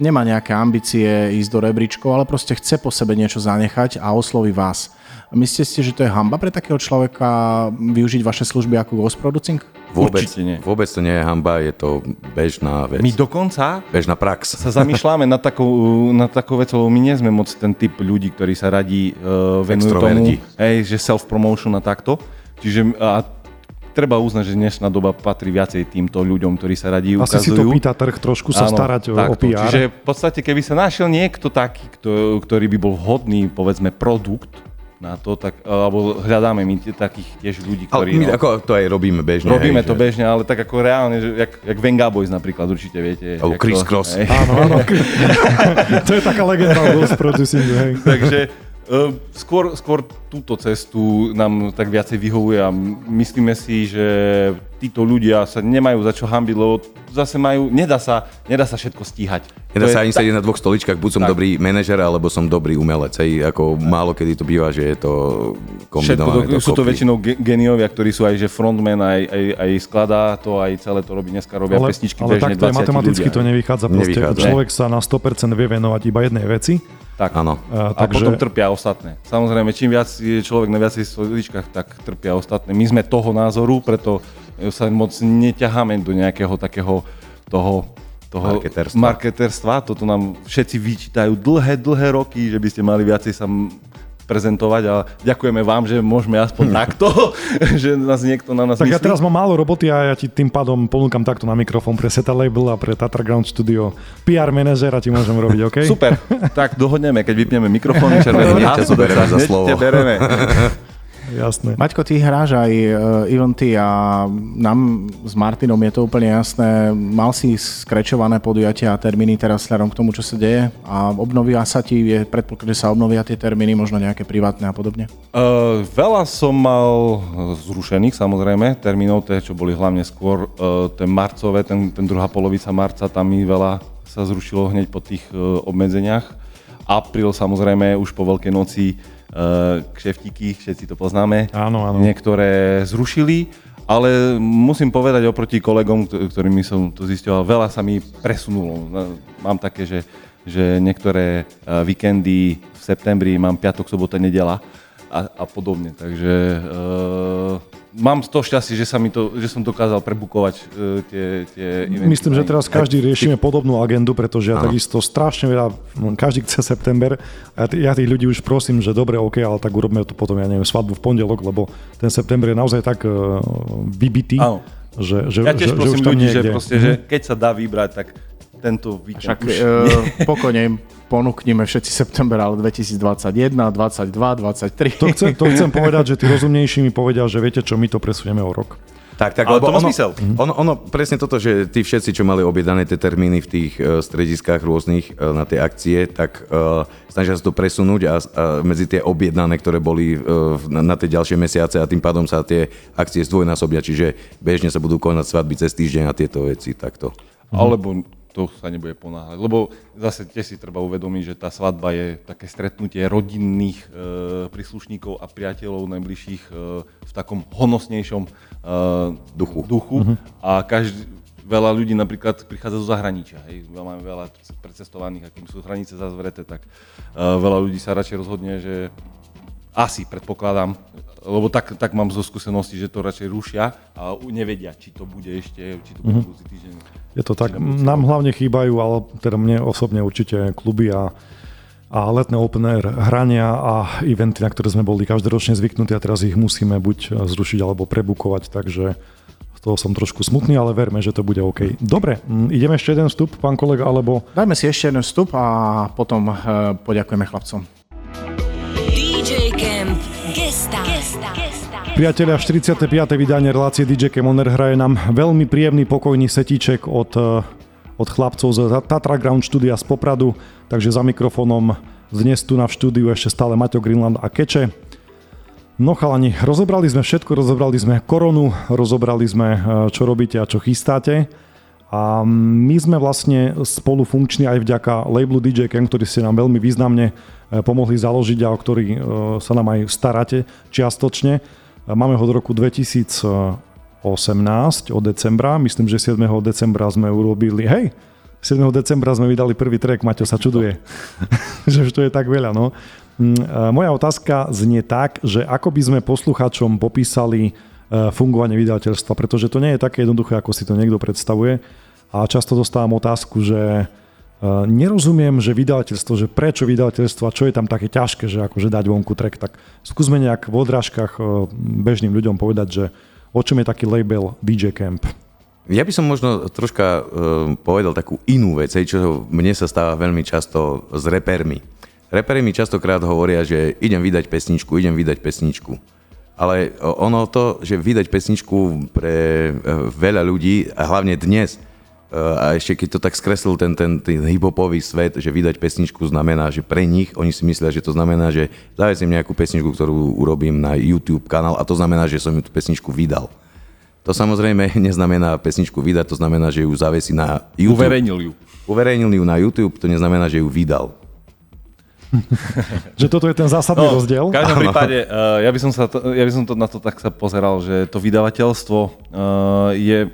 nemá nejaké ambície ísť do rebríčkov, ale proste chce po sebe niečo zanechať a osloví vás. Myslíte si, že to je hanba pre takého človeka využiť vaše služby ako ghost producing? Vôbec, vôbec to nie je hanba, je to bežná vec. My dokonca bežná prax. Sa zamýšľame nad takou, nad takou vecou, my nie sme moc ten typ ľudí, ktorí sa radí uh, venujú tomu, hej, že self-promotion a takto. Čiže a treba uznať, že dnešná doba patrí viacej týmto ľuďom, ktorí sa radí ukazujú. Asi si to pýta trh, trošku sa áno, starať takto, o pé er. Čiže v podstate, keby sa našiel niekto taký, ktorý by bol vhodný, povedzme, produkt, na to, tak, alebo hľadáme my t- takých tiež ľudí, ktorí... Ale my no, ako to aj robíme bežne. Robíme hej, to že... bežne, ale tak ako reálne, že jak, jak Venga Boys napríklad, určite viete. Alebo Chris to, Cross. Hej. Áno, áno. To je taká legenda z producingu, hej. Takže uh, skôr, skôr túto cestu nám tak viacej vyhovuje a myslíme si, že títo ľudia sa nemajú za čo hanbiť, lebo zase majú, nedá sa, nedá sa všetko stíhať. Nedá to sa ani sedieť na dvoch stoličkách, buď som tak dobrý manažer, alebo som dobrý umelec. Hej, ako málo kedy to býva, že je to kombinované. Všetko to, to sú to väčšinou geniovia, ktorí sú aj že frontman, aj, aj, aj skladá to, aj celé to robí. Dneska robia ale, pesničky ale bežne dvadsať ľudia. Ale takto matematicky ľudia. To nevychádza. Proste, nevychádza. Človek sa na sto percent vie venovať iba jednej veci Tak, áno. A, a takže... potom trpia ostatné. Samozrejme, čím viac je človek na viacej stoličkách, tak trpia ostatné. My sme toho názoru, preto sa moc neťaháme do nejakého takého toho, toho marketerstva. marketerstva. Toto nám všetci vyčítajú dlhé, dlhé roky, že by ste mali viacej sa prezentovať, ale ďakujeme vám, že môžeme aspoň takto, že nás niekto na nás tak myslí. Tak ja teraz mám málo roboty a ja ti tým pádom ponúkam takto na mikrofón pre Set Label a pre Tatra Ground Studio. pé er manažera ti môžem robiť, OK? Super, tak dohodneme, keď vypneme mikrofón, červený hásu, hneď te bereme. Jasné. Maťko, ty hráš aj eventy a nám s Martinom je to úplne jasné. Mal si skrečované podujatia a termíny teraz sľadom k tomu, čo sa deje a obnovia sa ti, je predpoklad, že sa obnovia tie termíny, možno nejaké privátne a podobne? Uh, veľa som mal zrušených samozrejme termínov, tie, čo boli hlavne skôr uh, ten marcové, ten, ten druhá polovica marca, tam mi veľa sa zrušilo hneď po tých uh, obmedzeniach. Apríl samozrejme už po Veľkej noci kšeftíky, všetci to poznáme, áno, áno. Niektoré zrušili, ale musím povedať oproti kolegom, ktorými som to zisťoval, veľa sa mi presunulo. Mám také, že, že niektoré víkendy v septembri mám piatok, sobota, nedela a, a podobne, takže e, mám to šťastie, že, sa mi to, že som dokázal prebukovať uh, tie, tie eventy. Myslím, že teraz každý riešime podobnú agendu, pretože ja ano. Takisto strašne veľa, každý chce september a ja tých ľudí už prosím, že dobre, OK, ale tak urobme to potom, ja neviem, svadbu v pondelok, lebo ten september je naozaj tak uh, vybitý, že, že, ja tiež že, prosím že už tam ľudí, niekde. Že, proste, že keď sa dá vybrať, tak tento víkend. Však už... uh, pokojne ponúknime všetci september, ale dvetisícdvadsaťjeden, dvadsaťdva, dvadsaťtri. To chcem, to chcem povedať, že tí rozumnejší mi povedia, že viete čo, my to presunieme o rok. Tak, tak, ale to má zmysel. Ono, ono, presne toto, že tí všetci, čo mali objedané tie termíny v tých uh, strediskách rôznych uh, na tie akcie, tak uh, snažia sa to presunúť a, a medzi tie objednané, ktoré boli uh, na, na tie ďalšie mesiace a tým pádom sa tie akcie zdvojnásobia, čiže bežne sa budú konať svadby cez týždeň a tieto veci takto. Mhm. Alebo to sa nebude ponáhľať, lebo zase tiež si treba uvedomiť, že tá svadba je také stretnutie rodinných e, príslušníkov a priateľov najbližších e, v takom honosnejšom e, duchu, duchu. Mm-hmm. A každý, veľa ľudí napríklad prichádza zo zahraničia, hej, máme veľa precestovaných, akým sú hranice zavreté, tak e, veľa ľudí sa radšej rozhodne, že asi predpokladám, lebo tak, tak mám zo skúsenosti, že to radšej rušia a nevedia, či to bude ešte, či to bude budúci týždeň. Je to tak, nám hlavne chýbajú, ale teda mne osobne určite kluby a, a letné open air hrania a eventy, na ktoré sme boli každoročne zvyknutí a teraz ich musíme buď zrušiť alebo prebukovať, takže toho som trošku smutný, ale verme, že to bude OK. Dobre, ideme ešte jeden vstup, pán kolega, alebo... Dajme si ešte jeden vstup a potom poďakujeme chlapcom. dý džej Camp Gesta. Priatelia, štyridsiate piate vydanie relácie dý džej Camp On Air hraje nám veľmi príjemný pokojný setíček od, od chlapcov z Tatra Ground Studia z Popradu, takže za mikrofónom dnes tu na v štúdiu ešte stále Maťo Greenland a Keče. No chalani, rozobrali sme všetko, rozobrali sme koronu, rozobrali sme čo robíte a čo chystáte a my sme vlastne spolu funkční aj vďaka labelu dý džej Camp, ktorý ste nám veľmi významne pomohli založiť a o ktorý sa nám aj staráte čiastočne. Máme ho od roku dvetisícosemnásť, od decembra. Myslím, že siedmeho decembra sme urobili... Hej, siedmeho decembra sme vydali prvý track. Maťo sa čuduje, že už to je tak veľa. No. Moja otázka znie tak, že ako by sme poslucháčom popísali fungovanie vydavateľstva, pretože to nie je také jednoduché, ako si to niekto predstavuje. A často dostávam otázku, že nerozumiem, že vydavateľstvo, že prečo vydavateľstvo a čo je tam také ťažké, že akože dať vonku track, tak skúsme nejak v odrážkach bežným ľuďom povedať, že o čom je taký label dý džej Camp. Ja by som možno troška povedal takú inú vec, čo mne sa stáva veľmi často s repermi. Reperi mi častokrát hovoria, že idem vydať pesničku, idem vydať pesničku. Ale ono to, že vydať pesničku pre veľa ľudí, a hlavne dnes, a ešte keď to tak skreslil ten, ten, ten hip-hopový svet, že vydať pesničku znamená, že pre nich, oni si myslia, že to znamená, že zavesím nejakú pesničku, ktorú urobím na YouTube kanál a to znamená, že som ju tú pesničku vydal. To samozrejme neznamená pesničku vydať, to znamená, že ju zavesí na YouTube. Uverejnil ju. Uverejnil ju na YouTube, to neznamená, že ju vydal. Že toto je ten zásadný no, rozdiel. V každom prípade, uh, ja by som, sa to, ja by som to, na to tak sa pozeral, že to vydavateľstvo uh, je...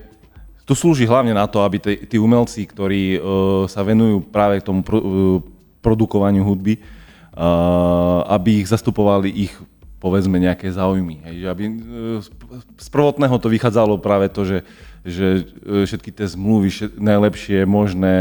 Tu slúži hlavne na to, aby tí umelci, ktorí uh, sa venujú práve k tomu pro, uh, produkovaniu hudby, aby ich zastupovali ich, povedzme, nejaké záujmy. Hej, že aby z prvotného to vychádzalo práve to, že, že všetky tie zmluvy, najlepšie možné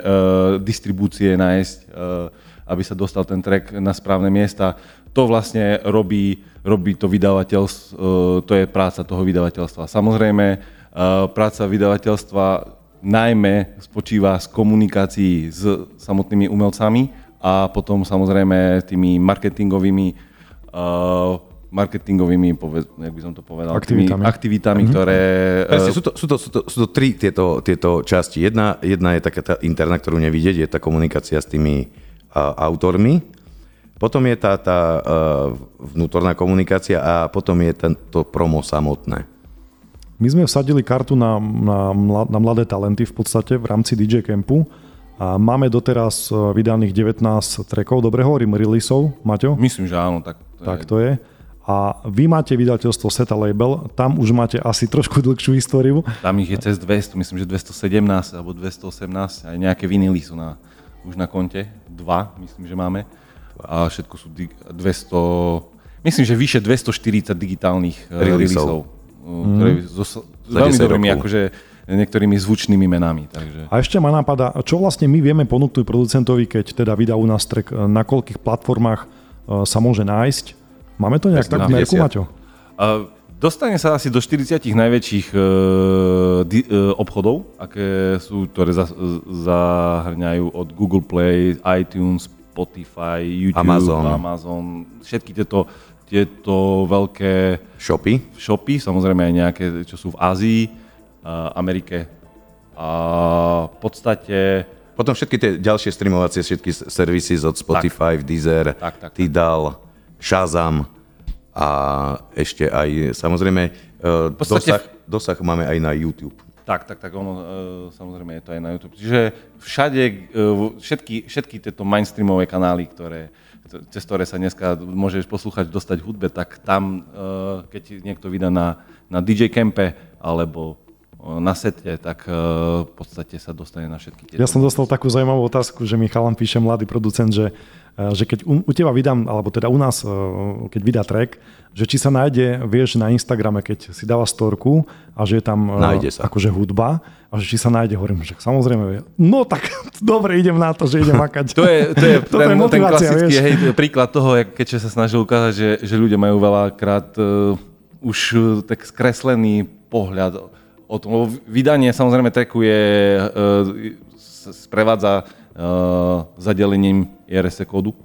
uh, distribúcie nájsť, uh, aby sa dostal ten track na správne miesta. To vlastne robí, robí to vydavateľstvo, uh, to je práca toho vydavateľstva. Samozrejme, uh, práca vydavateľstva najmä spočíva z komunikácií s samotnými umelcami a potom samozrejme tými marketingovými Uh, marketingovými, poved, jak by som to povedal, aktivitami, aktivitami mm-hmm. ktoré... Presne, sú, to, sú, to, sú, to, sú to tri tieto, tieto časti. Jedna, jedna je taká tá interná, ktorú nevidieť, je tá komunikácia s tými uh, autormi. Potom je tá, tá uh, vnútorná komunikácia a potom je ten, to promo samotné. My sme vsadili kartu na, na, na mladé talenty v podstate v rámci dý džej Campu. A máme doteraz vydaných devätnásť trackov, dobre hovorím, releaseov, Maťo? Myslím, že áno, tak to, tak je. to je. A vy máte vydavateľstvo Set Label, tam už máte asi trošku dlhšiu históriu. Tam ich je cez dvesto, myslím, že dvestosedemnásť alebo dvestoosemnásť, aj nejaké vinily sú na, už na konte, dva, myslím, že máme. A všetko sú dvesto, myslím, že vyše dvestoštyridsať digitálnych releaseov. Mm. S veľmi dobrými, akože... niektorými zvučnými menami. Takže. A ešte ma napadá, čo vlastne my vieme ponúknuť producentovi, keď teda vydá u nás track, na koľkých platformách sa môže nájsť? Máme to nejak takú merku, Maťo? Uh, dostane sa asi do štyridsať najväčších uh, di, uh, obchodov, aké sú, ktoré za, zahrňajú od Google Play, iTunes, Spotify, YouTube, Amazon, Amazon všetky tieto, tieto veľké shopy. shopy, samozrejme aj nejaké, čo sú v Ázii, Amerike a v podstate... Potom všetky tie ďalšie streamovacie všetky servisy od Spotify, tak, Deezer, tak, tak, Tidal, Shazam a ešte aj samozrejme podstate... dosah, dosah máme aj na YouTube. Tak, tak, tak, ono samozrejme je to aj na YouTube. Čiže všade, všetky, všetky tieto mainstreamové kanály, ktoré, cez ktoré sa dneska môžeš poslúchať, dostať hudbe, tak tam, keď niekto vydá na, na dý džej Campe alebo na sete, tak v podstate sa dostane na všetky tieto. Ja som dostal takú zaujímavú otázku, že mi chalan píše, mladý producent, že, že keď u, u teba vydám, alebo teda u nás, keď vydá track, že či sa nájde, vieš, na Instagrame, keď si dáva storku a že je tam akože hudba a že či sa nájde, hovorím, že samozrejme, no tak dobre, idem na to, že idem makať. To je, to je, to ten, je ten klasický hej, príklad toho, keďže sa snažil ukázať, že, že ľudia majú veľakrát uh, už uh, tak skreslený pohľad. O tom, vydanie samozrejme tracku je, e, sprevádza e, zadelením í es er cé kódu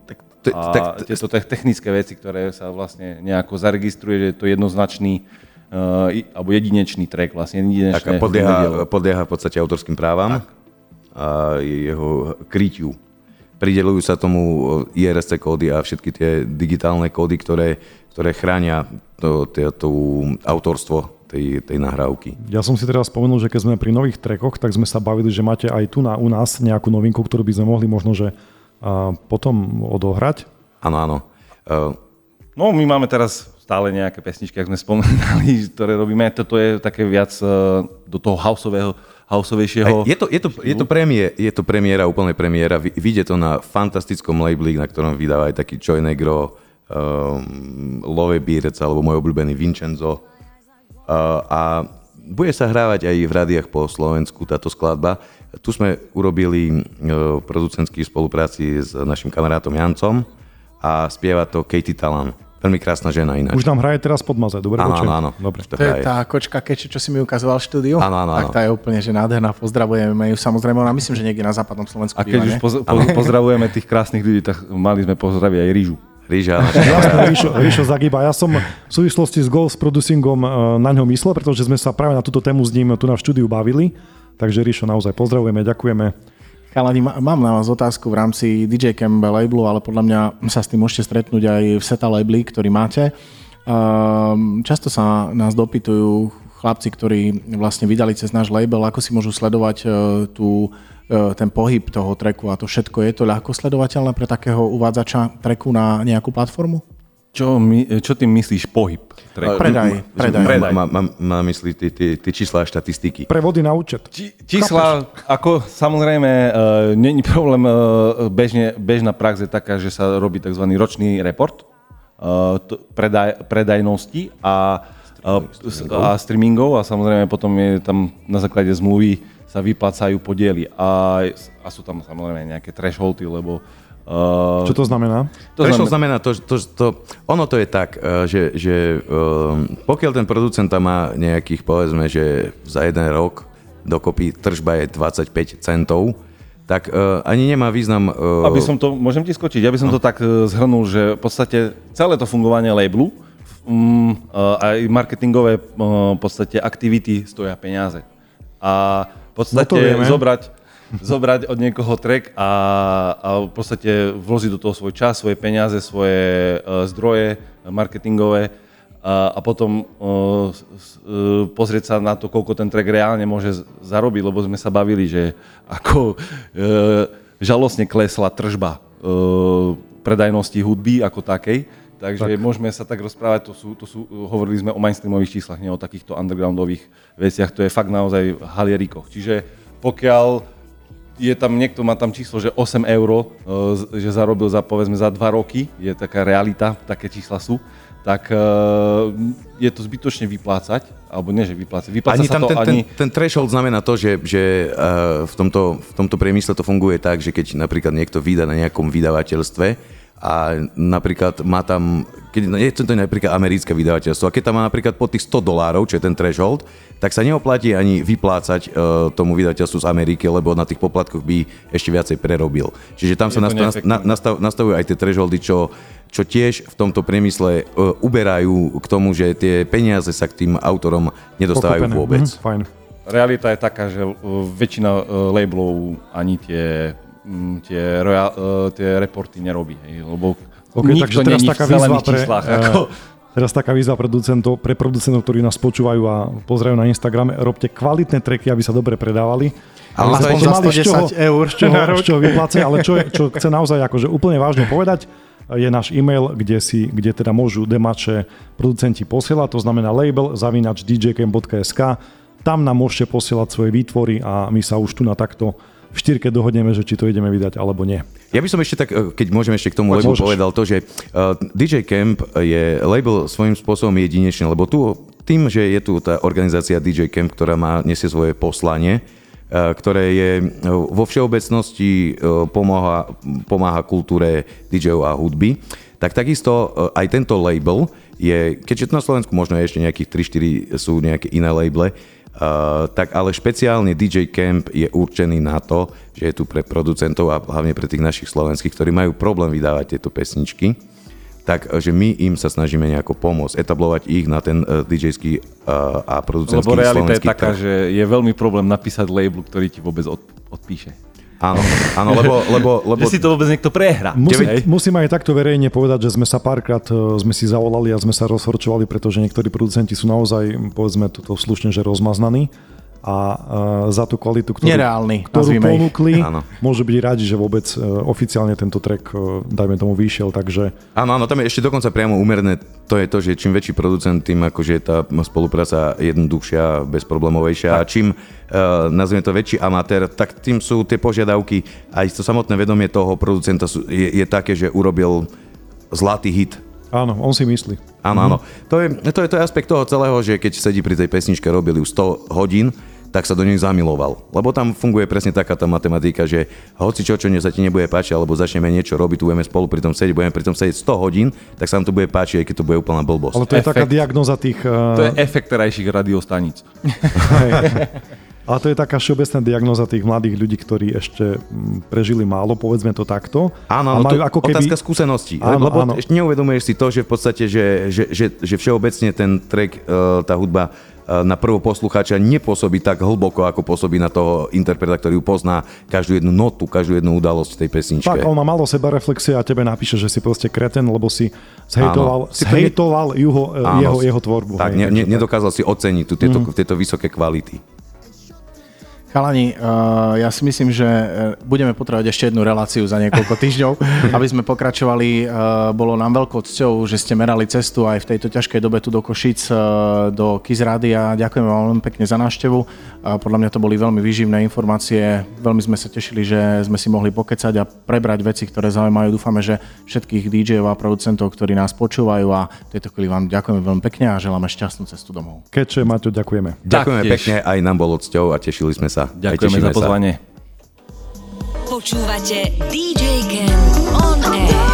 a tieto technické veci, ktoré sa vlastne nejako zaregistruje, že to je jednoznačný e, alebo jedinečný track vlastne. Tak podlieha, podlieha v podstate autorským právam tak. A jeho krytiu. Prideľujú sa tomu í es er cé kódy a všetky tie digitálne kódy, ktoré, ktoré chránia to, to, to autorstvo tej, tej nahrávky. Ja som si teraz spomenul, že keď sme pri nových trackoch, tak sme sa bavili, že máte aj tu na, u nás nejakú novinku, ktorú by sme mohli možno, že uh, potom odohrať. Áno, áno. Uh, no my máme teraz stále nejaké pesničky, ak sme spomínali, ktoré robíme. Toto je také viac uh, do toho houseového, houseovejšieho. Je to, je, to, je, to premiér, je to premiéra, úplne premiéra. Vyjde to na fantastickom labeli, na ktorom vydáva aj taký Joy Negro, um, Love Bearec, alebo môj obľúbený Vincenzo. A bude sa hrávať aj v rádiách po Slovensku táto skladba. Tu sme urobili v producentskej spolupráci s našim kamarátom Jancom a spieva to Katie Talan. Veľmi krásna žena ináč. Už nám hraje teraz Podmaze, dobré večer. Áno, áno. Dobre. To je tá kočka Keče, čo si mi ukazoval v štúdiu. Áno, áno. Tak tá je úplne že nádherná. Pozdravujeme ju samozrejme. Ona myslím, že niekde na západnom Slovensku býva. A keď býva, už poz- pozdravujeme tých krásnych ľudí, tak mali sme pozdraviť aj Rížu. Ríša. Ríšo, Ríšo zagýba. Ja som v súvislosti s Goals Producingom na ňo myslel, pretože sme sa práve na túto tému s ním tu na štúdiu bavili. Takže Ríšo, naozaj pozdravujeme, ďakujeme. Chalani, mám na vás otázku v rámci dý džej Camp labelu, ale podľa mňa sa s tým môžete stretnúť aj v Seta labeli, ktorý máte. Často sa nás dopytujú chlapci, ktorí vlastne vydali cez náš label, ako si môžu sledovať tú ten pohyb toho tracku a to všetko. Je to ľahko sledovateľné pre takého uvádzača tracku na nejakú platformu? Čo, my, čo tým myslíš pohyb? Tracku? Predaj. predaj. predaj. Má, má, má myslí ty, ty, ty čísla a štatistiky. Prevody na účet. Či, čísla, Chápeš? Ako samozrejme, e, není problém, e, bežne, bežná prax je taká, že sa robí tzv. Ročný report e, t- predaj, predajnosti a, a, a streamingov a samozrejme potom je tam na základe zmluvy sa vyplácajú podiely a, a sú tam samozrejme nejaké thresholdy, lebo Uh, čo to znamená? To Prečo znamená, znamená to, to, to, ono to je tak, že, že um, pokiaľ ten producent tam má nejakých, povedzme, že za jeden rok dokopy tržba je dvadsaťpäť centov, tak uh, ani nemá význam... Uh, aby som to, môžem ti skočiť, aby som no. to tak zhrnul, že v podstate celé to fungovanie labelu um, aj marketingové um, v podstate aktivity stoja peniaze. A v podstate no zobrať... zobrať od niekoho track a, a v podstate vložiť do toho svoj čas, svoje peniaze, svoje uh, zdroje marketingové a, a potom uh, uh, pozrieť sa na to, koľko ten track reálne môže zarobiť, lebo sme sa bavili, že ako uh, žalostne klesla tržba uh, predajnosti hudby ako takej, takže tak. Môžeme sa tak rozprávať, to sú, to sú, hovorili sme o mainstreamových číslach, nie o takýchto undergroundových veciach, to je fakt naozaj v halierikoch, čiže pokiaľ je tam niekto, má tam číslo, že osem eur, že zarobil za, povedzme, za dva roky, je taká realita, také čísla sú, tak je to zbytočne vyplácať, alebo nie, že vyplácať, vypláca ani sa tam to ten, ani... Ten, ten threshold znamená to, že, že v tomto, v tomto priemysle to funguje tak, že keď napríklad niekto vydá na nejakom vydavateľstve a napríklad má tam, keď je to napríklad americké vydavateľstvo a keď tam má napríklad po tých sto dolárov, čo je ten threshold, tak sa neoplatí ani vyplácať e, tomu vydavateľstvu z Ameriky, lebo na tých poplatkoch by ešte viacej prerobil. Čiže tam je sa nastav, nastav, nastavujú aj tie thresholdy, čo, čo tiež v tomto priemysle e, uberajú k tomu, že tie peniaze sa k tým autorom nedostávajú Pokupené. vôbec. Mm, fajn. Realita je taká, že väčšina labelov ani tie... Tie, roja, tie reporty nerobí, hej, lebo okay, nikto není v zelených pre, číslach. Ako... Teraz taká výzva pre producentov, pre producentov, ktorí nás počúvajú a pozerajú na Instagrame, robte kvalitné tracky, aby sa dobre predávali. Ale to je mali z čoho, eur, z čoho, z čoho vyplácať, ale čo, je, čo chce naozaj akože úplne vážne povedať, je náš e-mail, kde, si, kde teda môžu demače producenti posielať, to znamená label zavináč dé jé camp bodka es ká, tam nám môžete posielať svoje výtvory a my sa už tu na takto v štyrke dohodneme, že či to ideme vydať alebo nie. Ja by som ešte tak, keď môžem ešte k tomu labelu povedal to, že dé jé Camp je label svojím spôsobom jedinečný, lebo tu tým, že je tu tá organizácia dé jé Camp, ktorá má nesie svoje poslanie, ktoré je vo všeobecnosti pomáha, pomáha kultúre dé džejov a hudby, tak takisto aj tento label je, keďže na Slovensku možno ešte nejakých tri štyri sú nejaké iné labele, Uh, tak ale špeciálne dé jé Camp je určený na to, že je tu pre producentov a hlavne pre tých našich slovenských, ktorí majú problém vydávať tieto pesničky, takže my im sa snažíme nejako pomôcť, etablovať ich na ten uh, DJský uh, a producentský slovenský trh. Lebo realita je taká, trh. že je veľmi problém napísať label, ktorý ti vôbec od, odpíše. Áno, áno, lebo, lebo, lebo... Že si to vôbec niekto prehrá. Musím, musím aj takto verejne povedať, že sme sa párkrát, sme si zavolali a sme sa rozhorčovali, pretože niektorí producenti sú naozaj, povedzme toto slušne, že rozmaznaní a uh, za tú kvalitu, ktorú, ktorú ponúkli, môžu byť radi, že vôbec uh, oficiálne tento track, uh, dajme tomu, vyšiel, takže... Áno, áno, tam je ešte dokonca priamo úmerné, to je to, že čím väčší producent, tým akože je tá spolupráca jednoduchšia, bezproblémovejšia tak. A čím, uh, nazvime to, väčší amatér, tak tým sú tie požiadavky, aj to samotné vedomie toho producenta sú, je, je také, že urobil zlatý hit. Áno, on si myslí. Áno, áno. To je, to je to aspekt toho celého, že keď sedí pri tej pesničke, robili ju sto hodín, tak sa do nej zamiloval. Lebo tam funguje presne taká tá matematika, že hoci čo, čo sa ti nebude páčiť, alebo začneme niečo robiť, tu budeme spolu pri tom sedieť, budeme pri tom sedieť sto hodín, tak sa nám to bude páčiť, aj keď to bude úplná blbosť. Ale to je efekt, taká diagnóza tých... Uh... To je efekt terajších radiostaníc. Ale to je taká všeobecná diagnóza tých mladých ľudí, ktorí ešte prežili málo, povedzme to takto. Áno, to je ako keby... otázka skúseností. Áno, lebo áno. Ešte neuvedomuješ si to, že v podstate, že, že, že, že všeobecne ten track, tá hudba na prvého poslucháča nepôsobí tak hlboko, ako pôsobí na toho interpreta, ktorý ju pozná každú jednu notu, každú jednu udalosť tej pesničke. Tak, on má malo seba reflexie a tebe napíše, že si proste kreten, lebo si zhejtoval, zhejtoval jeho, jeho, jeho tvorbu. Tak, hej, ne, ne, nedokázal si oceniť tu tieto, mm. tieto vysoké kvality. Chalani, uh, ja si myslím, že budeme potrebovať ešte jednu reláciu za niekoľko týždňov, aby sme pokračovali. Uh, bolo nám veľkou cťou, že ste merali cestu aj v tejto ťažkej dobe tu do Košíc, uh, do Kiss Rádia. Ďakujem vám pekne za návštevu. Uh, podľa mňa to boli veľmi výživné informácie. Veľmi sme sa tešili, že sme si mohli pokecať a prebrať veci, ktoré zaujímajú. Dúfame, že všetkých dí džejov a producentov, ktorí nás počúvajú, a v tejto chvíli vám ďakujeme veľmi pekne a želáme šťastnú cestu domov. Keče, Maťo, ďakujeme. Ďakujeme pekne, aj nám bolo cťou a tešili sme sa. Ďakujeme za pozvanie. Počúvate dí džej Camp On Air.